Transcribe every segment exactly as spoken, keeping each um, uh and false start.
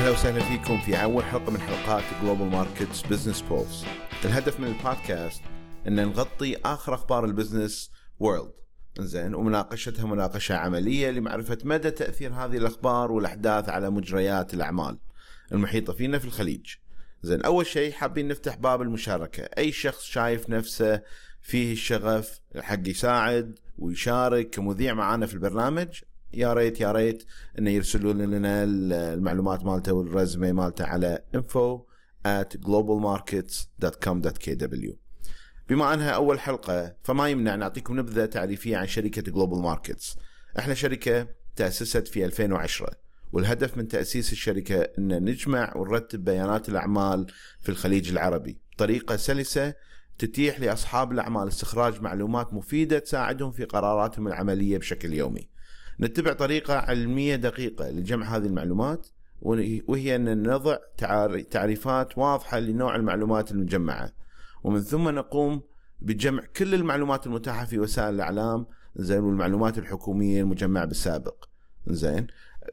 أهلا وسهلا فيكم في أول حلقة من حلقات Global Markets Business Pulse. الهدف من البودكاست أن نغطي آخر أخبار البزنس وورلد إنزين ومناقشتها مناقشة عملية لمعرفة مدى تأثير هذه الأخبار والأحداث على مجريات الأعمال المحيطة فينا في الخليج. زين، أول شيء حابين نفتح باب المشاركة. أي شخص شايف نفسه فيه الشغف الحق يساعد ويشارك كمذيع معانا في البرنامج، يا ريت يا ريت إنه يرسلوا لنا المعلومات مالته والرزمة مالته على info at globalmarkets dot com dot k w. بما أنها أول حلقة فما يمنع نعطيكم نبذة تعريفية عن شركة Global Markets. إحنا شركة تأسست في ألفين وعشرة، والهدف من تأسيس الشركة أن نجمع ونرتب بيانات الأعمال في الخليج العربي بطريقة سلسة تتيح لأصحاب الأعمال استخراج معلومات مفيدة تساعدهم في قراراتهم العملية بشكل يومي. نتبع طريقة علمية دقيقة لجمع هذه المعلومات، وهي أن نضع تعريفات واضحة لنوع المعلومات المجمعة، ومن ثم نقوم بجمع كل المعلومات المتاحة في وسائل الإعلام زين والمعلومات الحكومية المجمعة بالسابق. زين،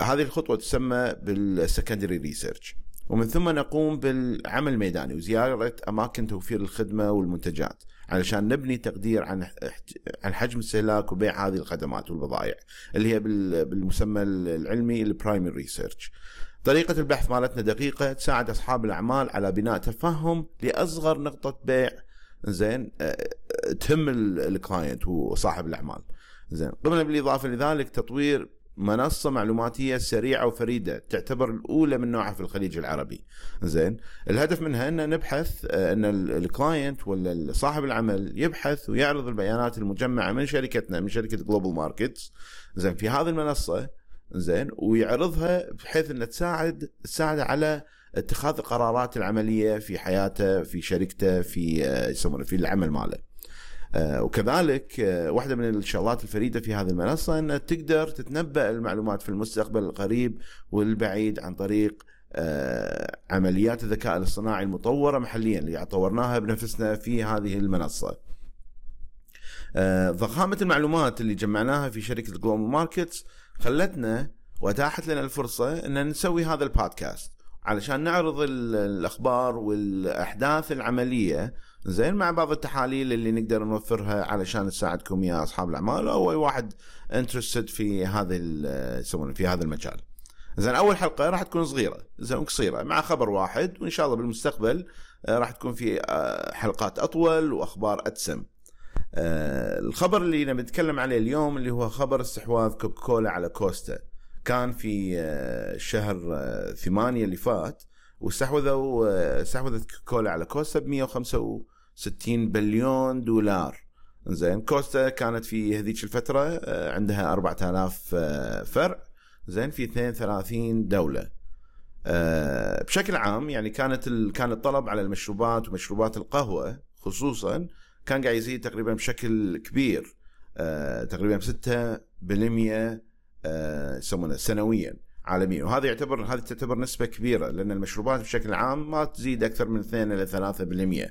هذه الخطوة تسمى بالسكندري ريسيرش، ومن ثم نقوم بالعمل الميداني وزيارة أماكن توفير الخدمة والمنتجات علشان نبني تقدير عن عن حجم استهلاك وبيع هذه الخدمات والبضائع اللي هي بالمسمى العلمي البرايمري ريسيرش. طريقة البحث مالتنا دقيقة تساعد أصحاب الأعمال على بناء تفهم لأصغر نقطة بيع زين تهم الكلاينت وصاحب الأعمال. زين، قمنا بالإضافة لذلك تطوير منصة معلوماتية سريعة وفريدة تعتبر الأولى من نوعها في الخليج العربي. زين، الهدف منها أن نبحث أن الكلاينت ولا صاحب العمل يبحث ويعرض البيانات المجمعة من شركتنا من شركة Global Markets زين في هذه المنصة زين ويعرضها بحيث أن تساعد تساعد على اتخاذ القرارات العملية في حياته في شركته في يسمونه في العمل ماله. وكذلك واحدة من الشغلات الفريدة في هذه المنصة أن تقدر تتنبأ المعلومات في المستقبل القريب والبعيد عن طريق عمليات الذكاء الاصطناعي المطورة محليا اللي طورناها بنفسنا في هذه المنصة. ضخامة المعلومات اللي جمعناها في شركة Global Markets خلتنا وأتاحت لنا الفرصة أن نسوي هذا البودكاست علشان نعرض الأخبار والأحداث العملية زين مع بعض التحاليل اللي نقدر نوفرها علشان نساعدكم يا أصحاب الأعمال أو أي واحد interested في هذا يسمونه في هذا المجال. زين، أول حلقة راح تكون صغيرة زين قصيرة مع خبر واحد، وإن شاء الله بالمستقبل راح تكون في حلقات أطول وأخبار أتسم. الخبر اللي أنا بتكلم عليه اليوم اللي هو خبر استحواذ كوكاكولا على كوستا كان في شهر ثمانية اللي فات، واستحوذوا استحوذت كوكاكولا على كوستا ب مئة وخمسة وستين بليون دولار. زين، كوستا كانت في هذيك الفترة عندها أربعة آلاف فرع زين في اثنين وثلاثين دولة. بشكل عام يعني كانت ال... كان الطلب على المشروبات ومشروبات القهوة خصوصا كان قاعد يزيد تقريبا بشكل كبير تقريبا ستة بالمئة يسمونه سنويا عالميا، وهذا يعتبر هذه تعتبر نسبة كبيرة لأن المشروبات بشكل عام ما تزيد أكثر من اثنين إلى ثلاثة بالمئة.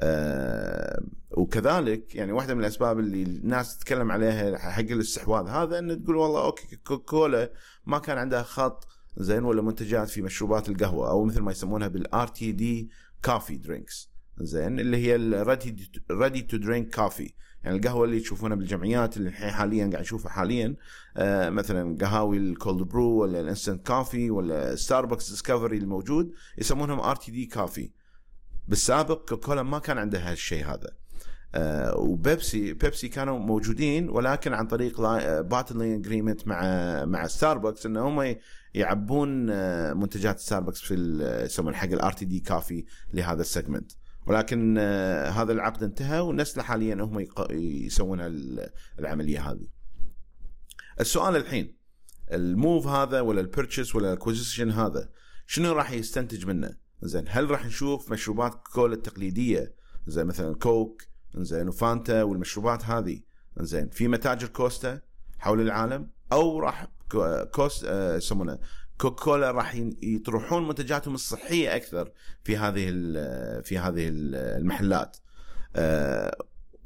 أه وكذلك يعني واحدة من الأسباب اللي الناس تتكلم عليها حق الاستحواذ هذا أن تقول والله أوكي كوكولا ما كان عندها خط زين ولا منتجات في مشروبات القهوة أو مثل ما يسمونها بالآر تي دي كافي درينكس زين اللي هي الريدي تو درينك كافي، يعني القهوة اللي تشوفونها بالجمعيات اللي حاليا قاعد نشوفها حاليا آه مثلا قهاوي الكولد برو ولا الانستنت كافي ولا ستاربكس ديسكفري الموجود يسمونهم ار تي دي كافي. بالسابق كوكولا ما كان عندها هالشيء هذا، آه وبيبسي بيبسي كانوا موجودين ولكن عن طريق باتلينج اجريمنت مع مع ستاربكس ان هم يعبون آه منتجات ستاربكس في يسمون حق الار تي دي كافي لهذا السيجمنت، ولكن هذا العقد انتهى والناس حاليا هم يسوون العملية هذه. السؤال الحين الموف هذا ولا البيرتشيس ولا الأكوزيشن هذا شنو راح يستنتج منه؟ زين، هل راح نشوف مشروبات كولا التقليدية زي مثلا كوك زين وفانتا والمشروبات هذه زين في متاجر كوستا حول العالم، أو راح كوست يسمونه كوكولا راح يطرحون منتجاتهم الصحية أكثر في هذه في هذه المحلات؟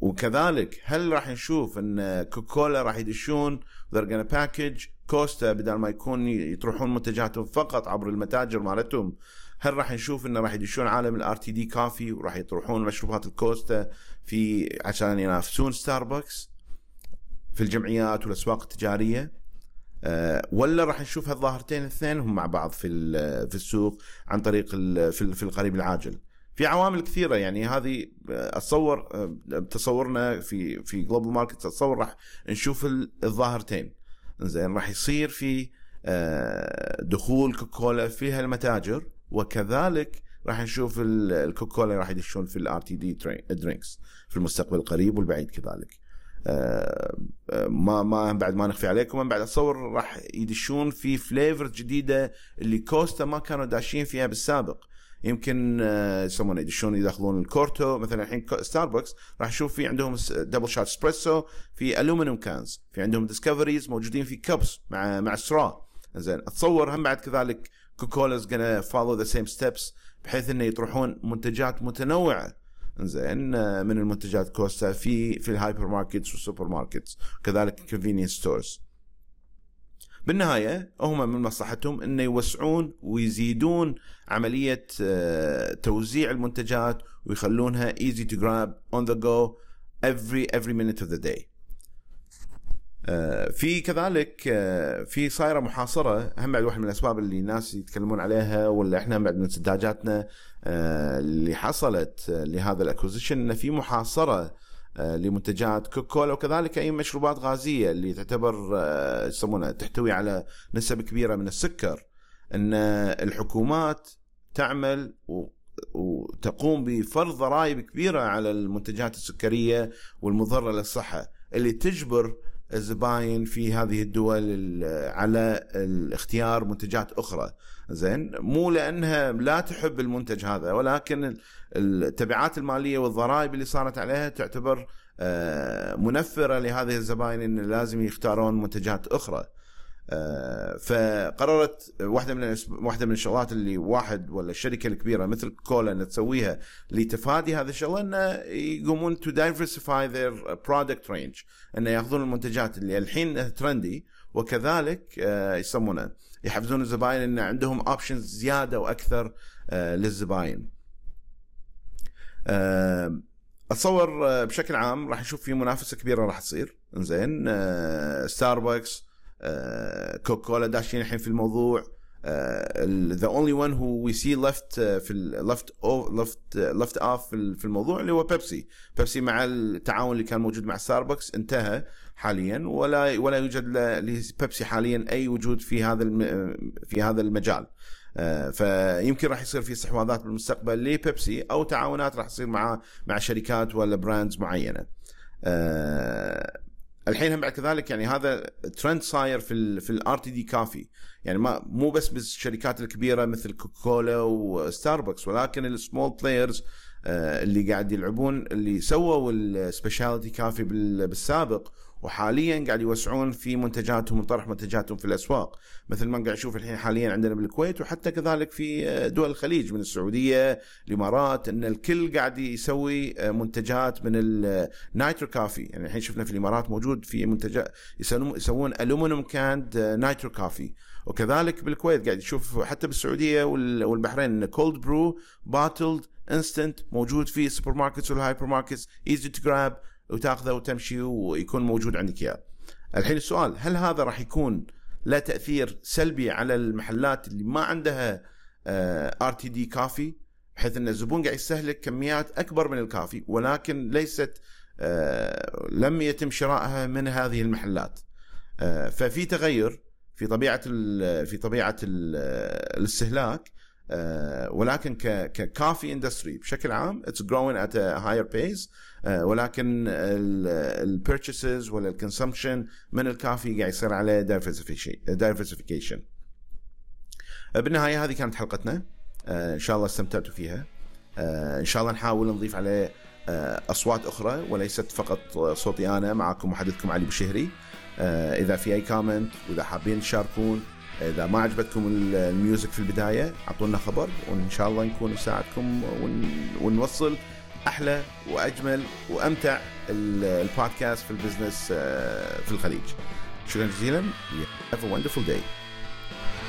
وكذلك هل راح نشوف ان كوكولا راح يدشون they're gonna package كوستا بدل ما يكون يطرحون منتجاتهم فقط عبر المتاجر مالتهم؟ هل راح نشوف انه راح يدشون عالم ال آر تي دي كافي وراح يطرحون مشروبات الكوستا في عشان ينافسون ستاربكس في الجمعيات والاسواق التجاريه؟ أه ولا راح نشوف هالظاهرتين الاثنين هم مع بعض في في السوق عن طريق في القريب العاجل؟ في عوامل كثيره يعني هذه اتصور تصورنا في في جلوبال ماركت اتصور راح نشوف الظاهرتين. زين راح يصير في دخول كوكولا في هالمتاجر وكذلك راح نشوف الكوكولا راح يدشون في الار تي دي درينكس في المستقبل القريب والبعيد كذلك. ما ما بعد ما نخفي عليكم من بعد اتصور راح يدشون في فليفر جديده اللي كوستا ما كانوا داشين فيها بالسابق. يمكن يسمونه يدشون يدخلون الكورتو مثلا. الحين ستاربكس راح نشوف في عندهم دبل شوت اسبريسو في الومنيوم كانز، في عندهم ديسكفريز موجودين في كبس مع مع سرا. زين اتصور هم بعد كذلك كوكولاز gonna follow the same steps بحيث انه يطرحون منتجات متنوعه زين من المنتجات كوستا في في الهايبر ماركتس والسوبر ماركتس وكذلك الكونفينينس ستورز. بالنهاية هم من مصلحتهم إنه يوسعون ويزيدون عملية توزيع المنتجات ويخلونها easy to grab on the go every every minute of the day. في كذلك في صايرة محاصرة هم بعد واحد من الأسباب اللي الناس يتكلمون عليها ولا إحنا بعد من استنتاجاتنا اللي حصلت لهذا الأكوزيشن إن في محاصرة لمنتجات كوكولا وكذلك أي مشروبات غازية اللي تعتبر يسمونها تحتوي على نسب كبيرة من السكر. أن الحكومات تعمل وتقوم بفرض ضرائب كبيرة على المنتجات السكرية والمضرة للصحة اللي تجبر الزبائن في هذه الدول على الاختيار منتجات أخرى. زين مو لأنها لا تحب المنتج هذا ولكن التبعات المالية والضرائب اللي صارت عليها تعتبر منفرة لهذه الزبائن إن لازم يختارون منتجات أخرى. فقررت واحدة من واحدة من الشغلات اللي واحد ولا الشركة الكبيرة مثل كولا إن تسويها لتفادي هذا الشغل إن يقومون to diversify their product range، إن يأخذون المنتجات اللي الحين ترندي وكذلك يسمونه يحفزون الزبائن إن عندهم options زيادة وأكثر للزبائن. أتصور بشكل عام راح نشوف في منافسة كبيرة راح تصير. إنزين ستاربكس كوكولا داشين الحين في الموضوع. the only one who we see left في left left left off في الموضوع اللي هو بيبسي. بيبسي مع التعاون اللي كان موجود مع ستاربكس انتهى حاليا ولا ولا يوجد لبيبسي حاليا أي وجود في هذا في هذا المجال. فيمكن راح يصير في استحواذات بالمستقبل لبيبسي أو تعاونات راح تصير مع مع شركات ولا براندز معينة. الحين هم بعد كذلك يعني هذا ترند صاير في في الار تي دي كافي، يعني ما مو بس بالشركات الكبيره مثل كوكولا وستاربكس ولكن السمول بلايرز اللي قاعد يلعبون اللي سووا السبيشاليتي كافي بالسابق وحاليا قاعد يوسعون في منتجاتهم وطرح منتجاتهم في الاسواق مثل ما قاعد نشوف الحين حاليا عندنا بالكويت وحتى كذلك في دول الخليج من السعوديه الامارات ان الكل قاعد يسوي منتجات من النايترو كافي. يعني الحين شفنا في الامارات موجود في منتجات يسوون الومنيوم كاند نايترو كافي وكذلك بالكويت قاعد نشوف حتى بالسعوديه والبحرين كولد برو باتلد انستنت موجود في السوبر ماركتس والهايبر ماركتس ايزي تو جراب وتاخذه وتمشي ويكون موجود عندك اياه. الحين السؤال هل هذا راح يكون له تاثير سلبي على المحلات اللي ما عندها ار تي دي كافي بحيث ان الزبون قاعد يستهلك كميات اكبر من الكافي ولكن ليست آه لم يتم شرائها من هذه المحلات؟ آه ففي تغير في طبيعه في طبيعه الاستهلاك Uh, ولكن ك ككافي اندستري بشكل عام it's growing at a higher pace uh, ولكن ال purchases ولا consumption من الكافي قاعد يصير عليه diversification. uh, بالنهاية هذه كانت حلقتنا. uh, إن شاء الله استمتعتوا فيها. uh, إن شاء الله نحاول نضيف عليه uh, أصوات أخرى وليست فقط صوتي أنا. معكم وحدثكم علي بشهري. uh, إذا في أي كومنت وإذا حابين تشاركون إذا ما عجبتكم الميوزك في البداية عطونا خبر وإن شاء الله نكون نساعدكم ونوصل أحلى وأجمل وأمتع البودكاست في البزنس في الخليج. شكرا جزيلا. Have a wonderful day.